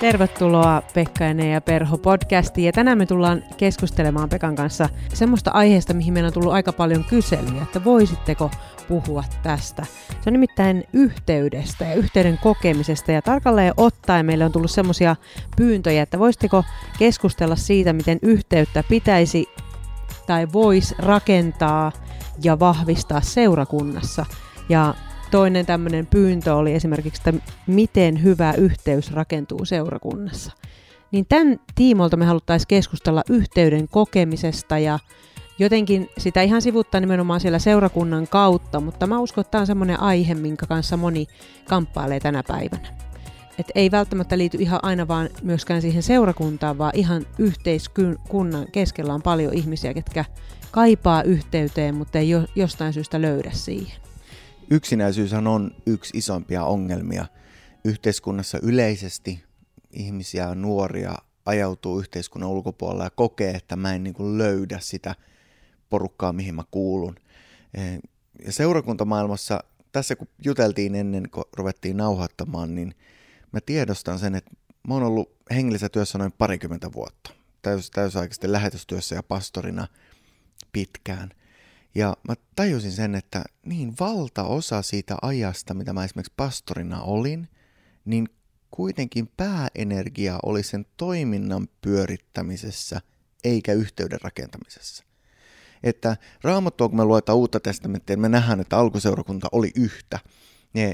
Tervetuloa Pekka ja Nea Perho podcastiin, ja tänään me tullaan keskustelemaan Pekan kanssa semmoista aiheesta, mihin meillä on tullut aika paljon kyselyjä, että voisitteko puhua tästä. Se on nimittäin yhteydestä ja yhteyden kokemisesta, ja tarkalleen ottaen meille on tullut semmoisia pyyntöjä, että voisitteko keskustella siitä, miten yhteyttä pitäisi tai voisi rakentaa ja vahvistaa seurakunnassa. Ja toinen tämmöinen pyyntö oli esimerkiksi, että miten hyvä yhteys rakentuu seurakunnassa. Niin tämän tiimolta me haluttaisiin keskustella yhteyden kokemisesta ja jotenkin sitä ihan sivuttaa nimenomaan siellä seurakunnan kautta, mutta mä uskon, että tämä on semmoinen aihe, minkä kanssa moni kamppailee tänä päivänä. Et ei välttämättä liity ihan aina vaan myöskään siihen seurakuntaan, vaan ihan yhteiskunnan keskellä on paljon ihmisiä, ketkä kaipaa yhteyteen, mutta ei jostain syystä löydä siihen. Yksinäisyyshän on yksi isompia ongelmia. Yhteiskunnassa yleisesti ihmisiä, nuoria ajautuu yhteiskunnan ulkopuolella ja kokee, että mä en löydä sitä porukkaa, mihin mä kuulun. Ja seurantamaailmassa, tässä kun juteltiin ennen kuin ruvettiin nauhoittamaan, niin mä tiedostan sen, että mä oon ollut hengellisessä työssä noin 20 vuotta. Täysaikaisesti lähetystyössä ja pastorina pitkään. Ja mä tajusin sen, että niin valtaosa siitä ajasta, mitä mä esimerkiksi pastorina olin, niin kuitenkin pääenergia oli sen toiminnan pyörittämisessä eikä yhteyden rakentamisessa. Että Raamattua, kun me luetaan Uutta testamenttia, me nähdään, että alkuseurakunta oli yhtä.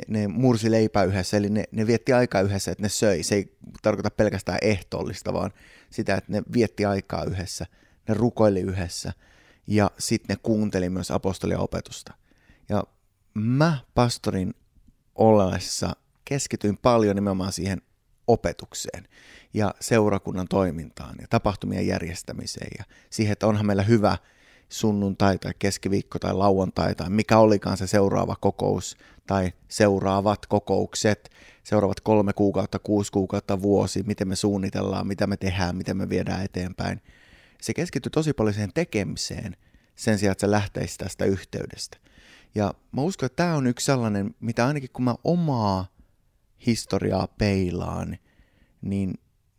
Ne mursi leipää yhdessä, eli ne vietti aikaa yhdessä, että ne söi. Se ei tarkoita pelkästään ehtoollista, vaan sitä, että ne vietti aikaa yhdessä, ne rukoili yhdessä. Ja sitten ne kuunteli myös apostolien opetusta. Ja mä pastorin ollessa keskityin paljon nimenomaan siihen opetukseen ja seurakunnan toimintaan ja tapahtumien järjestämiseen ja siihen, että onhan meillä hyvä sunnuntai tai keskiviikko tai lauantai tai mikä olikaan se seuraava kokous tai seuraavat kokoukset, seuraavat 3 kuukautta, 6 kuukautta, vuosi, miten me suunnitellaan, mitä me tehdään, miten me viedään eteenpäin. Se keskittyy tosi paljon siihen tekemiseen sen sijaan, että se lähteisi tästä yhteydestä. Ja mä uskon, että tämä on yksi sellainen, mitä ainakin kun mä omaa historiaa peilaan, niin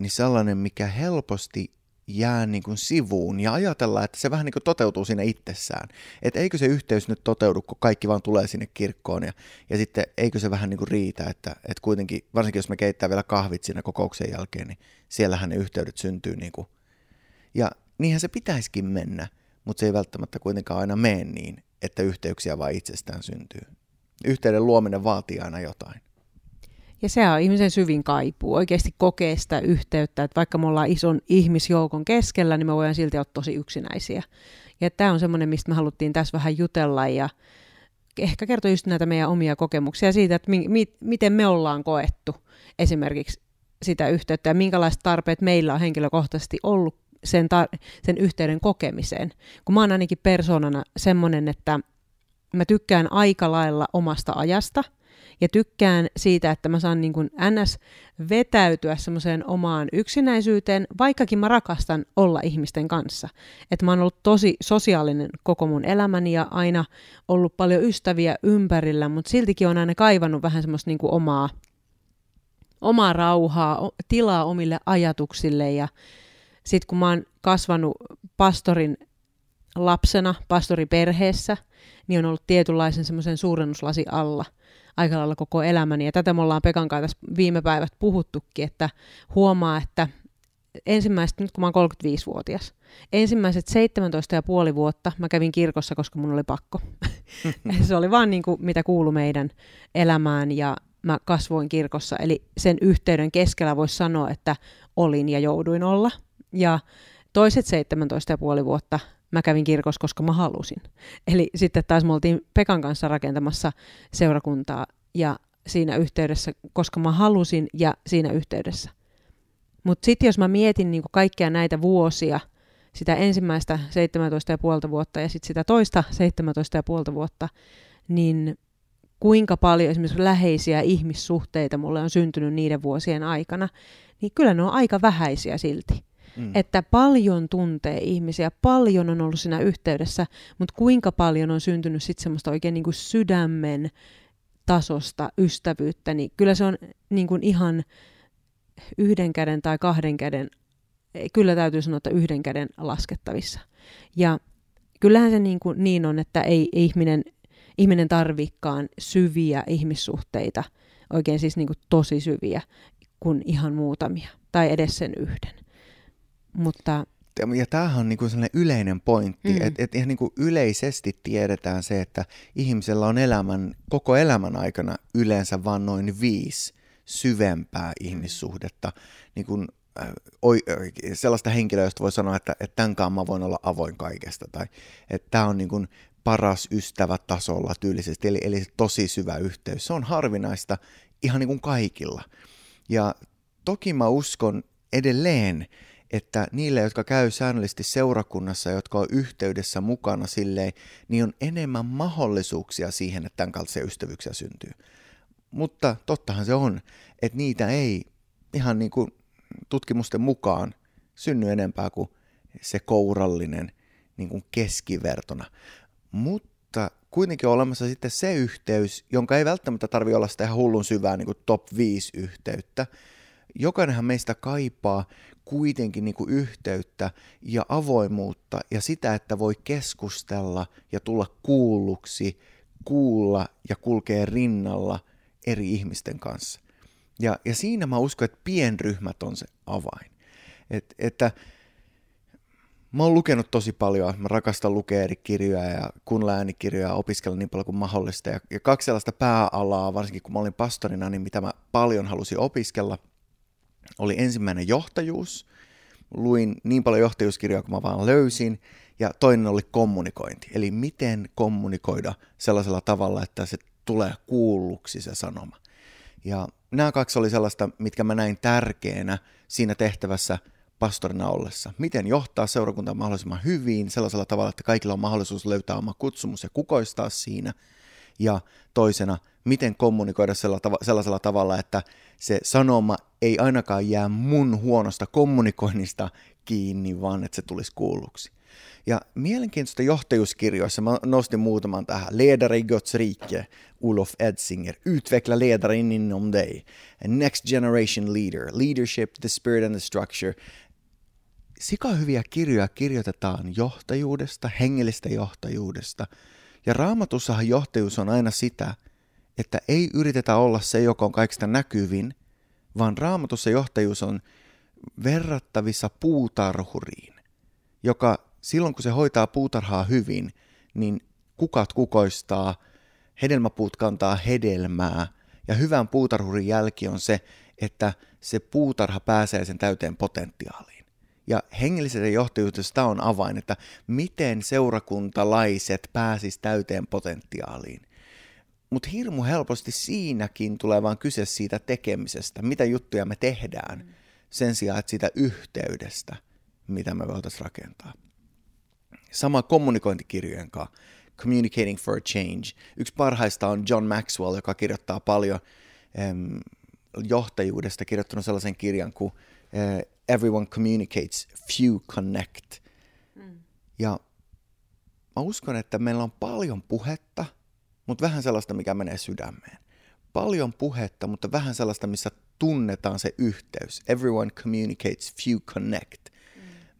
sellainen, mikä helposti jää niin kuin sivuun ja ajatellaan, että se vähän niin kuin toteutuu siinä itsessään. Että eikö se yhteys nyt toteudu, kun kaikki vaan tulee sinne kirkkoon ja sitten eikö se vähän niin kuin riitä, että kuitenkin, varsinkin jos me keittää vielä kahvit siinä kokouksen jälkeen, niin siellähän ne yhteydet syntyy niin kuin. Ja niinhän se pitäisikin mennä, mutta se ei välttämättä kuitenkaan aina mene niin, että yhteyksiä vaan itsestään syntyy. Yhteyden luominen vaatii aina jotain. Ja se on ihmisen syvin kaipuu, oikeasti kokee sitä yhteyttä, että vaikka me ollaan ison ihmisjoukon keskellä, niin me voidaan silti olla tosi yksinäisiä. Ja tämä on semmoinen, mistä me haluttiin tässä vähän jutella ja ehkä kertoa just näitä meidän omia kokemuksia siitä, että miten me ollaan koettu esimerkiksi sitä yhteyttä ja minkälaiset tarpeet meillä on henkilökohtaisesti ollut sen yhteyden kokemiseen. Kun mä oon ainakin persoonana semmoinen, että mä tykkään aika lailla omasta ajasta ja tykkään siitä, että mä saan niin kuin ns. Vetäytyä semmoiseen omaan yksinäisyyteen, vaikkakin mä rakastan olla ihmisten kanssa. Että mä oon ollut tosi sosiaalinen koko mun elämäni ja aina ollut paljon ystäviä ympärillä, mutta siltikin on aina kaivannut vähän semmoista niin kuin omaa rauhaa, tilaa omille ajatuksille ja sitten kun mä oon kasvanut pastorin lapsena, pastoriperheessä, niin on ollut tietynlaisen semmoisen suurennuslasi alla aika lailla koko elämäni. Ja tätä me ollaan Pekan kanssa tässä viime päivät puhuttukin, että huomaa, että nyt kun mä oon 35-vuotias, ensimmäiset 17,5 vuotta mä kävin kirkossa, koska mun oli pakko. Se oli vaan niin kuin mitä kuului meidän elämään ja mä kasvoin kirkossa. Eli sen yhteyden keskellä voisi sanoa, että olin ja jouduin olla. Ja toiset 17,5 vuotta mä kävin kirkossa, koska mä halusin. Eli sitten taas me oltiin Pekan kanssa rakentamassa seurakuntaa ja siinä yhteydessä, koska mä halusin ja siinä yhteydessä. Mutta sitten jos mä mietin niinku kaikkia näitä vuosia, sitä ensimmäistä 17,5 vuotta ja sitten sitä toista 17,5 vuotta, niin kuinka paljon esimerkiksi läheisiä ihmissuhteita mulle on syntynyt niiden vuosien aikana, niin kyllä ne on aika vähäisiä silti. Mm. Että paljon tuntee ihmisiä, paljon on ollut siinä yhteydessä, mutta kuinka paljon on syntynyt sitten semmoista oikein niin kuin sydämen tasosta ystävyyttä, niin kyllä se on niin kuin ihan yhden käden tai kahden käden, kyllä täytyy sanoa, että yhden käden laskettavissa. Ja kyllähän se niin on, että ei ihminen tarvikaan syviä ihmissuhteita, oikein siis niin kuin tosi syviä, kuin ihan muutamia, tai edes sen yhden. Mutta ja tämähän on niinku sellainen yleinen pointti, että ihan niinku yleisesti tiedetään se, että ihmisellä on koko elämän aikana yleensä vain noin 5 syvempää ihmissuhdetta. Niinku, sellaista henkilöä, josta voi sanoa, että tämänkaan mä voin olla avoin kaikesta. Tai että tämä on niinku paras ystävä tasolla tyylisesti, eli tosi syvä yhteys. Se on harvinaista ihan niinku kaikilla. Ja toki mä uskon edelleen, että niille, jotka käy säännöllisesti seurakunnassa, jotka on yhteydessä mukana silleen, niin on enemmän mahdollisuuksia siihen, että tämän kaltaisia ystävyyksiä syntyy. Mutta tottahan se on, että niitä ei ihan niin kuin tutkimusten mukaan synny enempää kuin se kourallinen niin kuin keskivertona. Mutta kuitenkin on olemassa sitten se yhteys, jonka ei välttämättä tarvitse olla sitä ihan hullun syvää niin kuin top 5 yhteyttä. Jokainenhan meistä kaipaa kuitenkin niin kuin yhteyttä ja avoimuutta ja sitä, että voi keskustella ja tulla kuulluksi, kuulla ja kulkea rinnalla eri ihmisten kanssa. Ja siinä mä uskon, että pienryhmät on se avain. Että mä oon lukenut tosi paljon, mä rakastan lukea eri kirjoja ja kuunnella äänikirjoja, opiskella niin paljon kuin mahdollista. Ja 2 sellaista pääalaa, varsinkin kun mä olin pastorina, niin mitä mä paljon halusin opiskella, oli ensimmäinen johtajuus. Luin niin paljon johtajuuskirjoja kuin mä vaan löysin. Ja toinen oli kommunikointi. Eli miten kommunikoida sellaisella tavalla, että se tulee kuulluksi se sanoma. Ja nämä 2 oli sellaista, mitkä mä näin tärkeänä siinä tehtävässä pastorina ollessa. Miten johtaa seurakuntaa mahdollisimman hyvin sellaisella tavalla, että kaikilla on mahdollisuus löytää oma kutsumus ja kukoistaa siinä. Ja toisena, miten kommunikoida sellaisella tavalla, että se sanoma ei ainakaan jää mun huonosta kommunikoinnista kiinni, vaan että se tulisi kuulluksi. Ja mielenkiintoista johtajuuskirjoissa, mä nostin muutaman tähän, Ledare i Guds rike, Olof Edsinger, Utveckla ledaren inom dig, A Next Generation Leader, Leadership, the Spirit and the Structure. Sikahyviä kirjoja kirjoitetaan johtajuudesta, hengellistä johtajuudesta. Ja Raamatussahan johtajuus on aina sitä, että ei yritetä olla se, joka on kaikista näkyvin, vaan Raamatussa johtajuus on verrattavissa puutarhuriin, joka silloin kun se hoitaa puutarhaa hyvin, niin kukat kukoistaa, hedelmäpuut kantaa hedelmää ja hyvän puutarhurin jälki on se, että se puutarha pääsee sen täyteen potentiaaliin. Ja hengellisestä johtajuudesta on avain, että miten seurakuntalaiset pääsisivät täyteen potentiaaliin. Mutta hirmu helposti siinäkin tulee vaan kyse siitä tekemisestä, mitä juttuja me tehdään, sen sijaan, että siitä yhteydestä, mitä me voitaisiin rakentaa. Sama kommunikointikirjojen kanssa, Communicating for a Change. Yksi parhaista on John Maxwell, joka kirjoittaa paljon johtajuudesta, kirjoittanut sellaisen kirjan kuin Everyone communicates, few connect. Ja mä uskon, että meillä on paljon puhetta, mutta vähän sellaista, mikä menee sydämeen. Paljon puhetta, mutta vähän sellaista, missä tunnetaan se yhteys. Everyone communicates, few connect.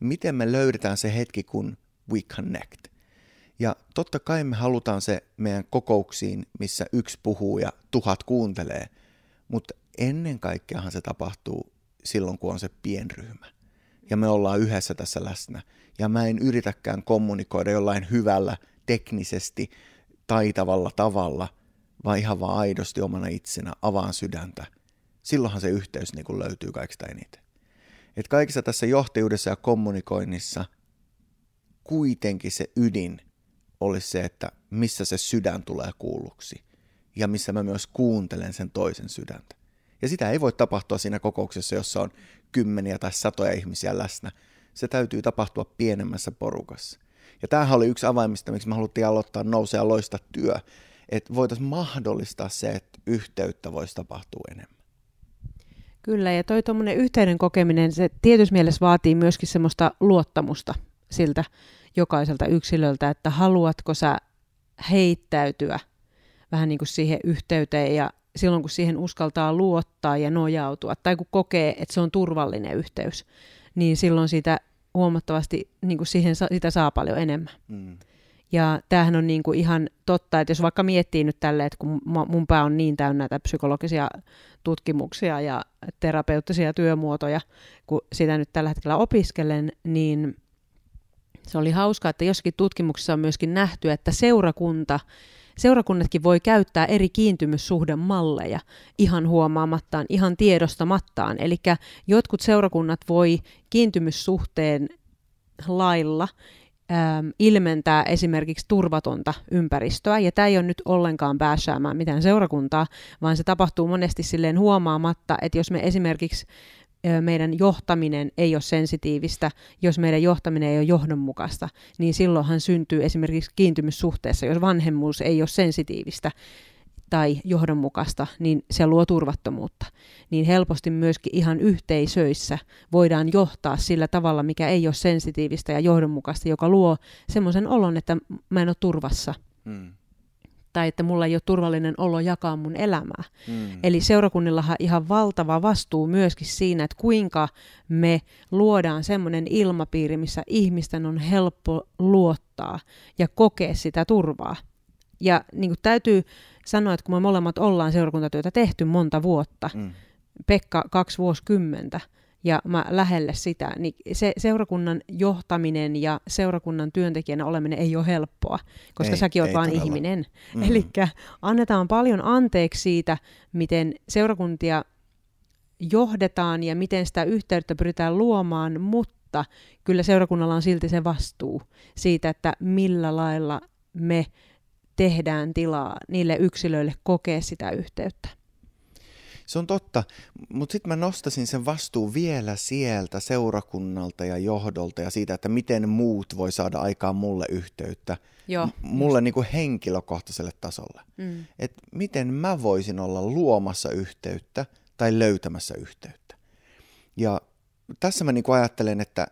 Miten me löydetään se hetki, kun we connect? Ja totta kai me halutaan se meidän kokouksiin, missä 1 puhuu ja 1000 kuuntelee. Mutta ennen kaikkeahan se tapahtuu silloin, kun on se pienryhmä. Ja me ollaan yhdessä tässä läsnä. Ja mä en yritäkään kommunikoida jollain hyvällä, teknisesti, taitavalla tavalla, vaan ihan vaan aidosti omana itsenä, avaan sydäntä. Silloinhan se yhteys niin kuin löytyy kaikista eniten. Et kaikissa tässä johtajuudessa ja kommunikoinnissa kuitenkin se ydin olisi se, että missä se sydän tulee kuulluksi. Ja missä mä myös kuuntelen sen toisen sydäntä. Ja sitä ei voi tapahtua siinä kokouksessa, jossa on 10 tai 100 ihmisiä läsnä. Se täytyy tapahtua pienemmässä porukassa. Ja tämähän oli yksi avaimista, miksi me haluttiin aloittaa Nouse ja loista -työ. Että voitaisiin mahdollistaa se, että yhteyttä voisi tapahtua enemmän. Kyllä, ja toi tuommoinen yhteyden kokeminen, se tietyssä mielessä vaatii myöskin semmoista luottamusta siltä jokaiselta yksilöltä, että haluatko sä heittäytyä vähän niin kuin siihen yhteyteen ja silloin kun siihen uskaltaa luottaa ja nojautua tai kun kokee, että se on turvallinen yhteys, niin silloin sitä huomattavasti niin kuin siihen sitä saa paljon enemmän. Mm. Ja tämähän on niin kuin ihan totta, että jos vaikka miettii nyt tälleen, että kun mun pää on niin täynnä näitä psykologisia tutkimuksia ja terapeuttisia työmuotoja, kun sitä nyt tällä hetkellä opiskelen, niin se oli hauskaa, että jossakin tutkimuksessa on myöskin nähty, että seurakunnatkin voi käyttää eri kiintymyssuhdemalleja ihan huomaamattaan, ihan tiedostamattaan. Eli jotkut seurakunnat voi kiintymyssuhteen lailla ilmentää esimerkiksi turvatonta ympäristöä, ja tämä ei ole nyt ollenkaan päässäämään mitään seurakuntaa, vaan se tapahtuu monesti silleen huomaamatta, että jos me esimerkiksi meidän johtaminen ei ole sensitiivistä, jos meidän johtaminen ei ole johdonmukaista, niin silloinhan syntyy esimerkiksi kiintymyssuhteessa, jos vanhemmuus ei ole sensitiivistä tai johdonmukaista, niin se luo turvattomuutta. Niin helposti myöskin ihan yhteisöissä voidaan johtaa sillä tavalla, mikä ei ole sensitiivistä ja johdonmukaista, joka luo semmoisen olon, että mä en ole turvassa. Mm. Tai että mulla ei ole turvallinen olo jakaa mun elämää. Mm. Eli seurakunnillahan ihan valtava vastuu myöskin siinä, että kuinka me luodaan semmoinen ilmapiiri, missä ihmisten on helppo luottaa ja kokea sitä turvaa. Ja niin kuin täytyy sanoa, että kun me molemmat ollaan seurakuntatyötä tehty monta vuotta, Pekka 2 vuosikymmentä, ja mä lähelle sitä, niin se seurakunnan johtaminen ja seurakunnan työntekijänä oleminen ei ole helppoa, koska säkin oot vaan ihminen. Mm-hmm. Eli annetaan paljon anteeksi siitä, miten seurakuntia johdetaan ja miten sitä yhteyttä pyritään luomaan, mutta kyllä seurakunnalla on silti se vastuu siitä, että millä lailla me tehdään tilaa niille yksilöille kokea sitä yhteyttä. Se on totta, mutta sitten mä nostasin sen vastuun vielä sieltä seurakunnalta ja johdolta ja siitä, että miten muut voi saada aikaan mulle yhteyttä, mulle niinku henkilökohtaiselle tasolle. Mm. Että miten mä voisin olla luomassa yhteyttä tai löytämässä yhteyttä. Ja tässä mä niinku ajattelen, että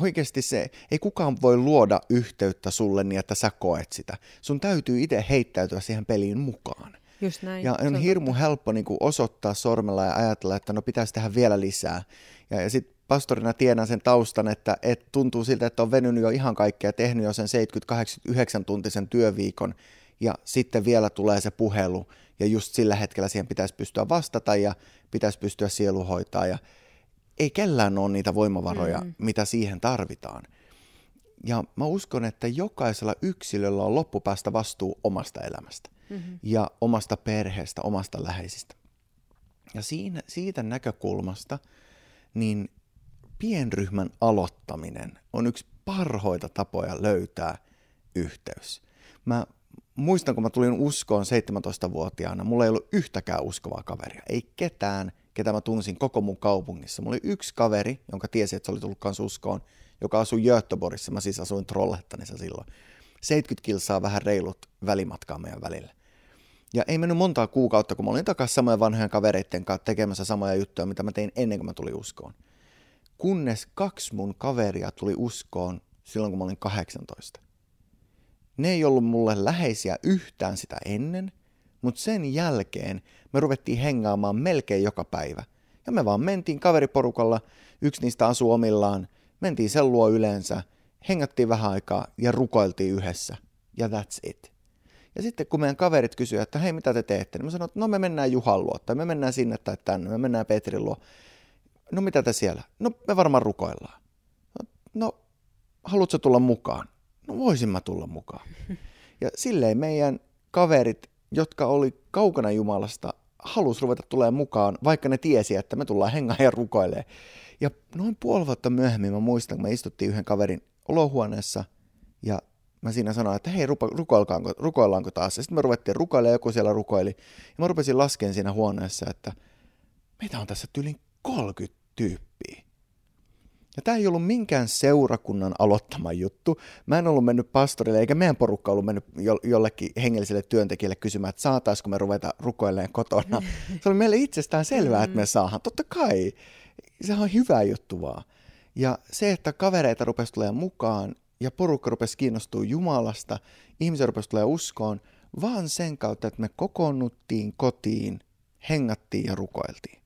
oikeasti se, ei kukaan voi luoda yhteyttä sulle niin, että sä koet sitä. Sun täytyy itse heittäytyä siihen peliin mukaan. Just näin. Ja on hirmu helppo niin kuin osoittaa sormella ja ajatella, että no pitäisi tehdä vielä lisää. Ja sitten pastorina tiedän sen taustan, että tuntuu siltä, että on venynyt jo ihan kaikkea, tehnyt jo sen 70-89-tuntisen työviikon. Ja sitten vielä tulee se puhelu. Ja just sillä hetkellä siihen pitäisi pystyä vastata ja pitäisi pystyä sielu hoitaa. Ja ei kellään ole niitä voimavaroja, mitä siihen tarvitaan. Ja mä uskon, että jokaisella yksilöllä on loppupäästä vastuu omasta elämästä. Mm-hmm. Ja omasta perheestä, omasta läheisistä. Ja siitä näkökulmasta niin pienryhmän aloittaminen on yksi parhoita tapoja löytää yhteys. Mä muistan, kun mä tulin uskoon 17-vuotiaana, mulla ei ollut yhtäkään uskovaa kaveria. Ei ketään, ketä mä tunsin koko mun kaupungissa. Mulla oli yksi kaveri, jonka tiesi, että se oli tullut kanssa uskoon, joka asui Göteborgissa. Mä siis asuin Trollhättanissa silloin. 70 kilsaa vähän reilut välimatkaa meidän välillä. Ja ei mennyt montaa kuukautta, kun mä olin takaisin samojen vanhojen kavereiden kanssa tekemässä samoja juttuja, mitä mä tein ennen kuin mä tulin uskoon. Kunnes 2 mun kaveria tuli uskoon silloin, kun mä olin 18. Ne ei ollut mulle läheisiä yhtään sitä ennen, mutta sen jälkeen me ruvettiin hengaamaan melkein joka päivä. Ja me vaan mentiin kaveriporukalla, yksi niistä asui omillaan, mentiin sen luo yleensä, hengattiin vähän aikaa ja rukoiltiin yhdessä. Ja that's it. Ja sitten kun meidän kaverit kysyivät, että hei, mitä te teette? Niin mä sanoin, että no me mennään Juhan luo, tai me mennään sinne tai tänne, me mennään Petrin luo. No mitä te siellä? No me varmaan rukoillaan. No haluatko tulla mukaan? No voisin mä tulla mukaan. Ja silleen meidän kaverit, jotka oli kaukana Jumalasta, halusi ruveta tulemaan mukaan, vaikka ne tiesi, että me tullaan hengaan ja rukoilemaan. Ja noin puoli vuotta myöhemmin mä muistan, kun me istuttiin yhden kaverin olohuoneessa ja mä siinä sanoin, että hei, rukoillaanko taas? Ja sitten me ruvettiin rukoilemaan, joku siellä rukoili. Ja mä rupesin laskemaan siinä huoneessa, että meitä on tässä yli 30 tyyppiä. Ja tää ei ollut minkään seurakunnan aloittama juttu. Mä en ollut mennyt pastorille, eikä meidän porukka ollut mennyt jollekin hengelliselle työntekijälle kysymään, että saataisiko me ruveta rukoilemaan kotona. Se oli meille itsestään selvää, että me saadaan. Totta kai. Sehän on hyvä juttu vaan. Ja se, että kavereita rupesi tulemaan mukaan ja porukka rupesi kiinnostumaan Jumalasta, ihmisiä rupesi tulemaan uskoon, vaan sen kautta, että me kokoonnuttiin kotiin, hengattiin ja rukoiltiin.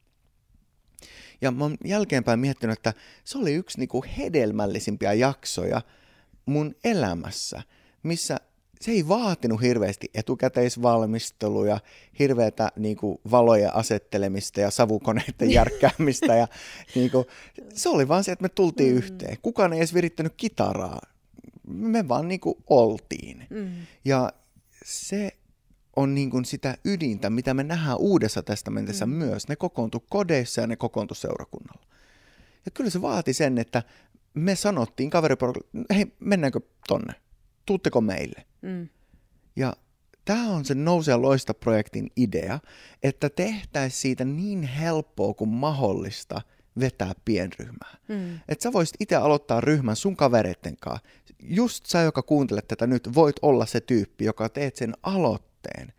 Ja mä oon jälkeenpäin miettinyt, että se oli yksi niinku hedelmällisimpiä jaksoja mun elämässä, missä se ei vaatinut hirveästi etukäteisvalmisteluja, hirveätä niinku valoja asettelemista ja savukoneiden järkkäämistä. Ja, niinku, se oli vaan se, että me tultiin yhteen. Kukaan ei edes virittänyt kitaraa. Me vaan niinku oltiin. Ja se on niin kuin sitä ydintä, mitä me nähdään Uudessa testamentissa myös. Ne kokoontu kodeissa ja ne kokoontu seurakunnalla. Ja kyllä se vaati sen, että me sanottiin kaveriporukalla, hei, mennäänkö tonne? Tuutteko meille? Ja tämä on se Nouse ja loista -projektin idea, että tehtäisiin siitä niin helppoa kuin mahdollista vetää pienryhmää. Että sä voisit itse aloittaa ryhmän sun kavereitten kanssa. Just sä, joka kuuntelet tätä nyt, voit olla se tyyppi, joka teet sen aloitteen.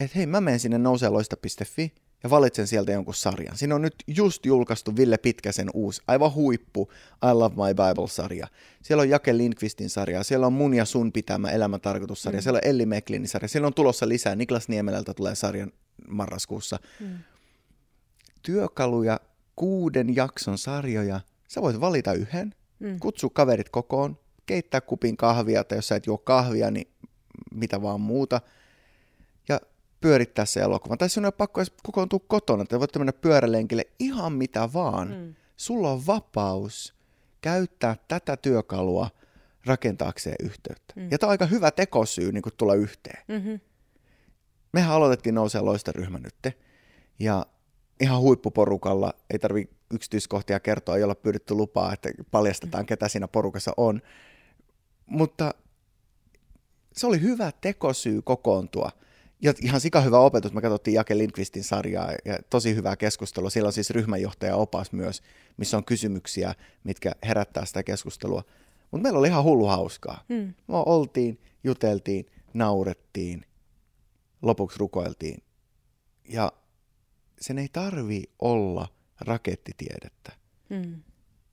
Että hei, mä menen sinne nousealoista.fi ja valitsen sieltä jonkun sarjan. Siinä on nyt just julkaistu Ville Pitkäsen uusi, aivan huippu I Love My Bible-sarja. Siellä on Jake Lindqvistin sarja, siellä on mun ja sun pitämä elämäntarkoitussarja, siellä on Ellie Meklinin sarja, siellä on tulossa lisää. Niklas Niemelältä tulee sarjan marraskuussa. Työkaluja, 6 jakson sarjoja. Sä voit valita yhden, kutsua kaverit kokoon, keittää kupin kahvia, tai jos sä et juo kahvia, niin mitä vaan muuta. Ja pyörittää se elokuvan. Tai sinun ei ole pakko edes kokoontua kotona, tai voitte mennä pyörälenkille, ihan mitä vaan. Sulla on vapaus käyttää tätä työkalua rakentaakseen yhteyttä. Ja tämä on aika hyvä tekosyy niin kun tulla yhteen. Mehän aloitettiin Nouse ja loista -ryhmä nyt, ja ihan huippuporukalla, ei tarvitse yksityiskohtia kertoa, ei olla pyydetty lupaa, että paljastetaan, ketä siinä porukassa on. Mutta se oli hyvä tekosyy kokoontua. Ja ihan sikahyvä opetus. Me katsottiin Jake Lindqvistin sarjaa ja tosi hyvää keskustelua. Siellä on siis ryhmänjohtajaopas myös, missä on kysymyksiä, mitkä herättää sitä keskustelua. Mutta meillä oli ihan hullu hauskaa. Me oltiin, juteltiin, naurettiin, lopuksi rukoiltiin. Ja sen ei tarvii olla rakettitiedettä,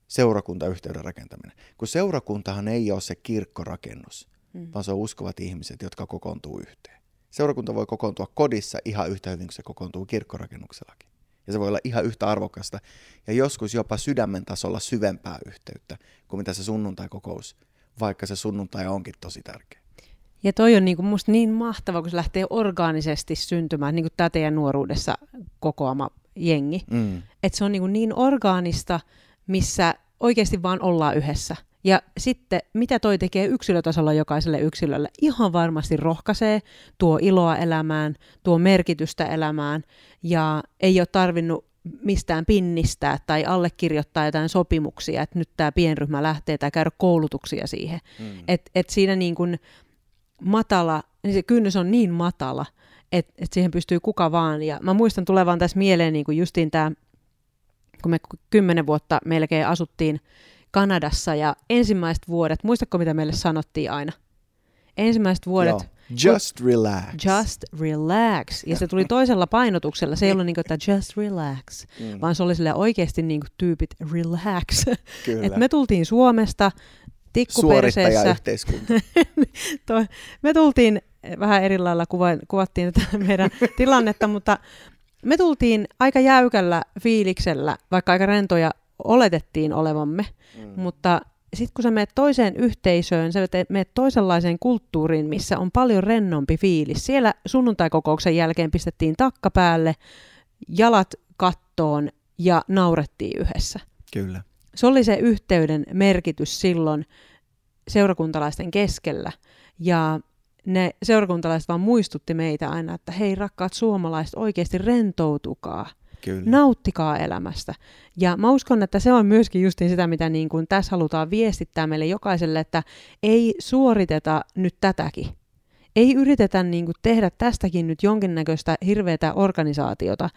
seurakuntayhteyden rakentaminen. Kun seurakuntahan ei ole se kirkkorakennus, vaan se on uskovat ihmiset, jotka kokoontuu yhteen. Seurakunta voi kokoontua kodissa ihan yhtä hyvin kuin se kokoontuu kirkkorakennuksellakin. Ja se voi olla ihan yhtä arvokasta ja joskus jopa sydämen tasolla syvempää yhteyttä kuin mitä se sunnuntai-kokous, vaikka se sunnuntai onkin tosi tärkeä. Ja toi on niinku musta niin mahtavaa, kun se lähtee orgaanisesti syntymään, niin kuin tämä teidän nuoruudessa kokoama jengi. Että se on niinku niin orgaanista, missä oikeasti vaan ollaan yhdessä. Ja sitten, mitä toi tekee yksilötasolla jokaiselle yksilölle? Ihan varmasti rohkaisee, tuo iloa elämään, tuo merkitystä elämään, ja ei ole tarvinnut mistään pinnistää tai allekirjoittaa jotain sopimuksia, että nyt tämä pienryhmä lähtee tai käydä koulutuksia siihen. Että et siinä niin kuin matala, niin se kynnys on niin matala, että et siihen pystyy kuka vaan. Ja mä muistan tulevan tässä mieleen niin kuin justiin tämä, kun me 10 vuotta melkein asuttiin Kanadassa ja ensimmäiset vuodet, muistatko mitä meille sanottiin aina? Ensimmäiset vuodet. Joo. Just relax. Just relax. Ja se tuli toisella painotuksella. Se ei ollut niin kuin, että just relax, vaan se oli silleen oikeasti niin kuin tyypit relax. Et me tultiin Suomesta tikkuperseessä. Me tultiin vähän eri lailla, kuvattiin tätä meidän tilannetta, mutta me tultiin aika jäykällä fiiliksellä, vaikka aika rentoja oletettiin olevamme, mutta sitten kun sä menet toiseen yhteisöön, sä menet toisenlaiseen kulttuuriin, missä on paljon rennompi fiilis. Siellä sunnuntaikokouksen jälkeen pistettiin takka päälle, jalat kattoon ja naurettiin yhdessä. Kyllä. Se oli se yhteyden merkitys silloin seurakuntalaisten keskellä, ja ne seurakuntalaiset vaan muistutti meitä aina, että hei rakkaat suomalaiset, oikeasti rentoutukaa. Kyllä. Nauttikaa elämästä. Ja mä uskon, että se on myöskin justiin sitä, mitä niin kuin tässä halutaan viestittää meille jokaiselle, että ei suoriteta nyt tätäkin. Ei yritetä niin kuin tehdä tästäkin nyt jonkinnäköistä hirveätä organisaatiota,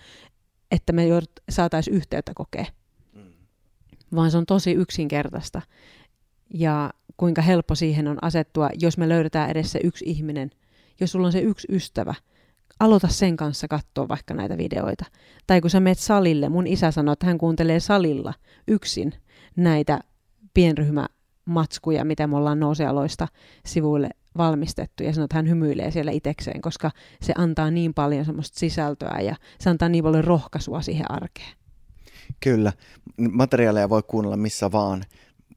että me saataisiin yhteyttä kokea. Vaan se on tosi yksinkertaista. Ja kuinka helppo siihen on asettua, jos me löydetään edes se yksi ihminen, jos sulla on se yksi ystävä. Aloita sen kanssa katsoa vaikka näitä videoita. Tai kun sä meet salille, mun isä sanoi, että hän kuuntelee salilla yksin näitä pienryhmämatskuja, mitä me ollaan Nousealoista sivuille valmistettu ja sanoo, että hän hymyilee siellä itekseen, koska se antaa niin paljon semmoista sisältöä ja se antaa niin paljon rohkaisua siihen arkeen. Kyllä, materiaaleja voi kuunnella missä vaan,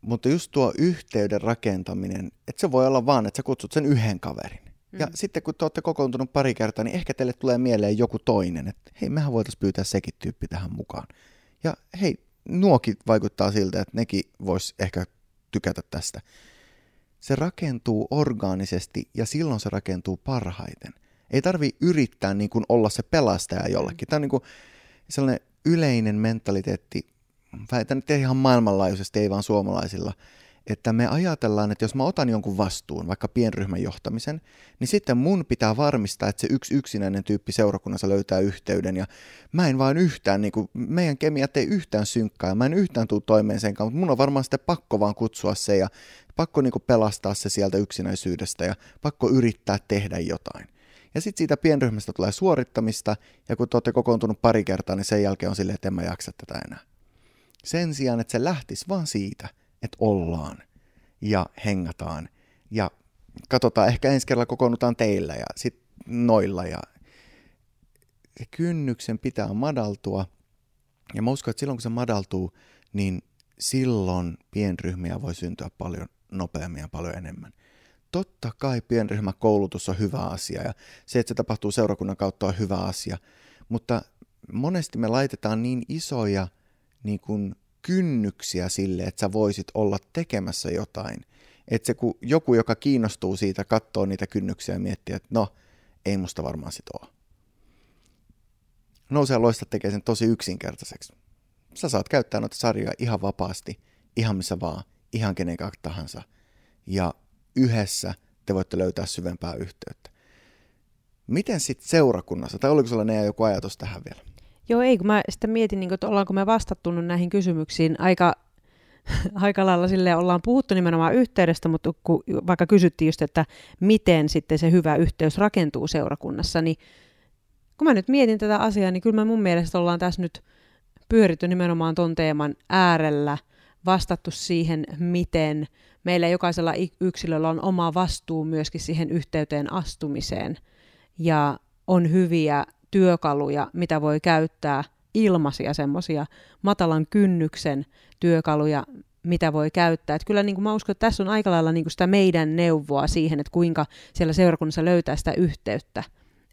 mutta just tuo yhteyden rakentaminen, että se voi olla vaan, että sä kutsut sen yhden kaverin. Ja sitten kun te olette kokoontunut pari kertaa, niin ehkä teille tulee mieleen joku toinen, että hei, mehän voitaisiin pyytää sekin tyyppi tähän mukaan. Ja hei, nuokin vaikuttaa siltä, että nekin vois ehkä tykätä tästä. Se rakentuu orgaanisesti ja silloin se rakentuu parhaiten. Ei tarvitse yrittää niin kuin olla se pelastaja jollekin. Tämä on niin kuin sellainen yleinen mentaliteetti, väitän, että ihan maailmanlaajuisesti, ei vaan suomalaisilla, että me ajatellaan, että jos mä otan jonkun vastuun, vaikka pienryhmän johtamisen, niin sitten mun pitää varmistaa, että se yksinäinen tyyppi seurakunnassa löytää yhteyden. Ja mä en vaan yhtään, niin kuin, meidän kemiat ei yhtään synkkää, mä en yhtään tule toimeen sen kanssa, mutta mun on varmaan sitten pakko vaan kutsua se ja pakko niin kuin pelastaa se sieltä yksinäisyydestä ja pakko yrittää tehdä jotain. Ja sitten siitä pienryhmästä tulee suorittamista ja kun te olette kokoontunut pari kertaa, niin sen jälkeen on silleen, että en mä jaksa tätä enää. Sen sijaan, että se lähtisi vaan siitä, että ollaan ja hengataan ja katsotaan, ehkä ensi kerralla kokoonnutaan teillä ja sitten noilla. Ja kynnyksen pitää madaltua ja mä uskon, että silloin kun se madaltuu, niin silloin pienryhmiä voi syntyä paljon nopeammin ja paljon enemmän. Totta kai pienryhmäkoulutus on hyvä asia ja se, että se tapahtuu seurakunnan kautta, on hyvä asia, mutta monesti me laitetaan niin isoja niin kuin kynnyksiä sille, että sä voisit olla tekemässä jotain. Että se kun joku, joka kiinnostuu siitä, katsoo niitä kynnyksiä ja miettii, että no, ei musta varmaan sit oo. Nouse ja loista tekee sen tosi yksinkertaiseksi. Sä saat käyttää noita sarjoja ihan vapaasti, ihan missä vaan, ihan kenen kanssa tahansa. Ja yhdessä te voitte löytää syvempää yhteyttä. Miten sit seurakunnassa, tai oliko sulla Nea joku ajatus tähän vielä? Joo, ei, kun mä sitten mietin, niin kun, että ollaanko me vastattu näihin kysymyksiin aika lailla silleen, ollaan puhuttu nimenomaan yhteydestä, mutta kun, vaikka kysyttiin just, että miten sitten se hyvä yhteys rakentuu seurakunnassa, niin kun mä nyt mietin tätä asiaa, niin kyllä mun mielestä ollaan tässä nyt pyöritty nimenomaan ton teeman äärellä, vastattu siihen, miten meillä jokaisella yksilöllä on oma vastuu myöskin siihen yhteyteen astumiseen ja on hyviä työkaluja, mitä voi käyttää, ilmaisia semmoisia matalan kynnyksen työkaluja, mitä voi käyttää. Että kyllä niin kuin mä uskon, että tässä on aika lailla niin kuin sitä meidän neuvoa siihen, että kuinka siellä seurakunnassa löytää sitä yhteyttä.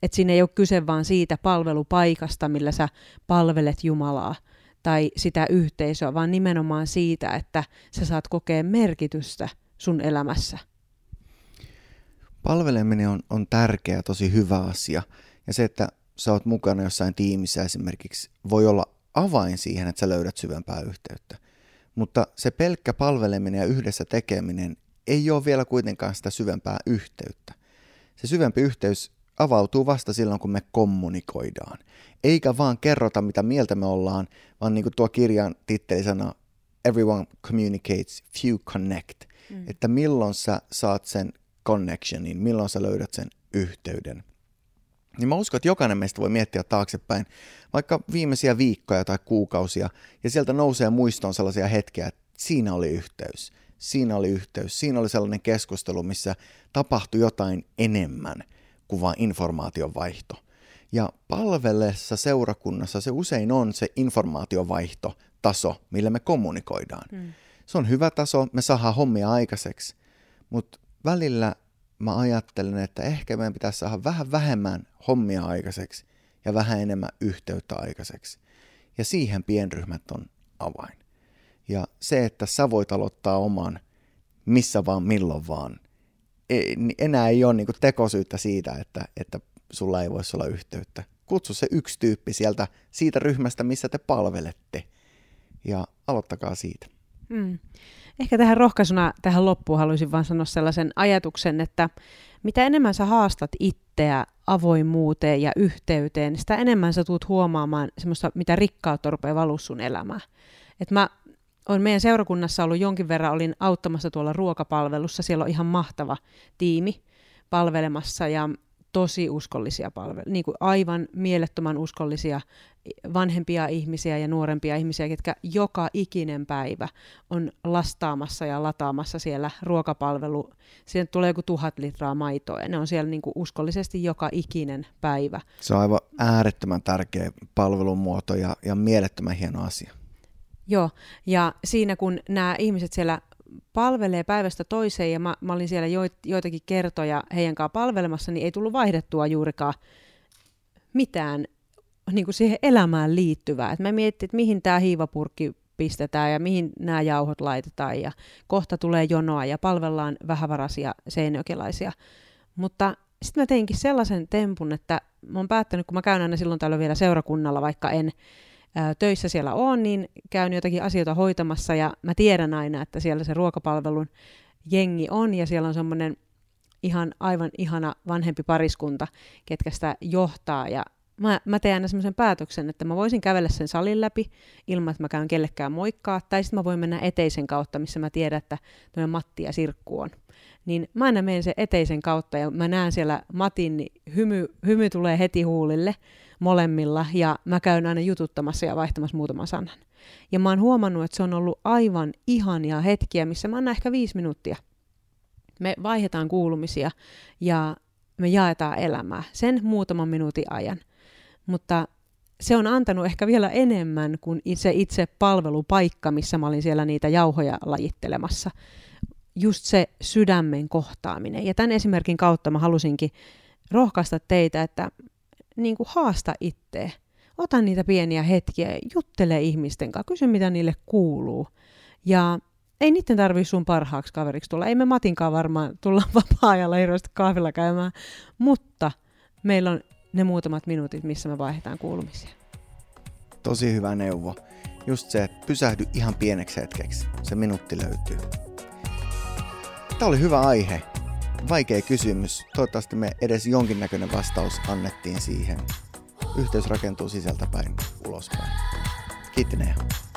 Että siinä ei ole kyse vaan siitä palvelupaikasta, millä sä palvelet Jumalaa tai sitä yhteisöä, vaan nimenomaan siitä, että sä saat kokea merkitystä sun elämässä. Palveleminen on tärkeä, tosi hyvä asia. Ja se, että sä oot mukana jossain tiimissä esimerkiksi, voi olla avain siihen, että sä löydät syvempää yhteyttä. Mutta se pelkkä palveleminen ja yhdessä tekeminen ei ole vielä kuitenkaan sitä syvempää yhteyttä. Se syvempi yhteys avautuu vasta silloin, kun me kommunikoidaan. Eikä vaan kerrota, mitä mieltä me ollaan, vaan niin kuin tuo kirjan titteli sanoo, Everyone communicates, few connect. Että milloin sä saat sen connectionin, milloin sä löydät sen yhteyden. Niin mä uskon, että jokainen meistä voi miettiä taaksepäin vaikka viimeisiä viikkoja tai kuukausia, ja sieltä nousee muistoon sellaisia hetkiä, että siinä oli yhteys, siinä oli yhteys, siinä oli sellainen keskustelu, missä tapahtui jotain enemmän kuin vain informaation vaihto. Ja palvellessa seurakunnassa se usein on se informaatiovaihtotaso, millä me kommunikoidaan. Se on hyvä taso, me saadaan hommia aikaiseksi, mutta välillä mä ajattelen, että ehkä meidän pitäisi saada vähän vähemmän hommia aikaiseksi ja vähän enemmän yhteyttä aikaiseksi. Ja siihen pienryhmät on avain. Ja se, että sä voit aloittaa oman missä vaan, milloin vaan, enää ei ole niinku tekosyyttä siitä, että sulla ei voisi olla yhteyttä. Kutsu se yksi tyyppi siitä ryhmästä, missä te palvelette, ja aloittakaa siitä. Ehkä tähän rohkaisuna tähän loppuun haluaisin vaan sanoa sellaisen ajatuksen, että mitä enemmän sä haastat itseä avoimuuteen ja yhteyteen, sitä enemmän sä tuut huomaamaan semmoista, mitä rikkautta rupeaa valua sun elämään. Et mä oon meidän seurakunnassa ollut jonkin verran, olin auttamassa tuolla ruokapalvelussa, siellä on ihan mahtava tiimi palvelemassa ja tosi uskollisia palveluja, niin kuin aivan mielettömän uskollisia vanhempia ihmisiä ja nuorempia ihmisiä, ketkä joka ikinen päivä on lastaamassa ja lataamassa siellä ruokapalvelu. Siihen tulee joku 1,000 litraa maitoa ja ne on siellä niin kuin uskollisesti joka ikinen päivä. Se on aivan äärettömän tärkeä palvelumuoto ja mielettömän hieno asia. Joo, ja siinä kun nämä ihmiset siellä palvelee päivästä toiseen ja mä olin siellä joitakin kertoja heidän kanssa palvelemassa, niin ei tullut vaihdettua juurikaan mitään niin kuin siihen elämään liittyvää. Et mä mietin, että mihin tämä hiivapurkki pistetään ja mihin nämä jauhot laitetaan ja kohta tulee jonoa ja palvellaan vähävaraisia seinäjokelaisia. Mutta sitten mä teinkin sellaisen tempun, että mä oon päättänyt, kun mä käyn aina silloin täällä vielä seurakunnalla, vaikka en töissä siellä on, niin käyn jotakin asioita hoitamassa ja mä tiedän aina, että siellä se ruokapalvelun jengi on ja siellä on semmoinen ihan aivan ihana vanhempi pariskunta, ketkä sitä johtaa ja mä teen aina semmoisen päätöksen, että mä voisin kävellä sen salin läpi ilman, että mä käyn kellekään moikkaa tai sitten mä voin mennä eteisen kautta, missä mä tiedän, että tuo Matti ja Sirkku on. Niin mä aina menen sen eteisen kautta ja mä näen siellä Matin, niin hymy tulee heti huulille molemmilla ja mä käyn aina jututtamassa ja vaihtamassa muutaman sanan. Ja mä oon huomannut, että se on ollut aivan ihania hetkiä, missä mä annan ehkä 5 minuuttia. Me vaihdetaan kuulumisia ja me jaetaan elämää sen muutaman minuutin ajan. Mutta se on antanut ehkä vielä enemmän kuin itse palvelupaikka, missä mä olin siellä niitä jauhoja lajittelemassa. Just se sydämen kohtaaminen. Ja tämän esimerkin kautta mä halusinkin rohkaista teitä, että niin kuin haasta itseä. Ota niitä pieniä hetkiä, juttele ihmisten kanssa, kysy mitä niille kuuluu. Ja ei niiden tarvitse sun parhaaksi kaveriksi tulla. Ei me Matinkaan varmaan tulla vapaa-ajalla hirveästi kahvilla käymään, mutta meillä on ne muutamat minuutit, missä me vaihdetaan kuulumisia. Tosi hyvä neuvo. Just se, että pysähdy ihan pieneksi hetkeksi. Se minuutti löytyy. Tämä oli hyvä aihe. Vaikea kysymys. Toivottavasti me edes jonkinnäköinen vastaus annettiin siihen. Yhteys rakentuu sisältäpäin ulospäin. Kiitti Nea.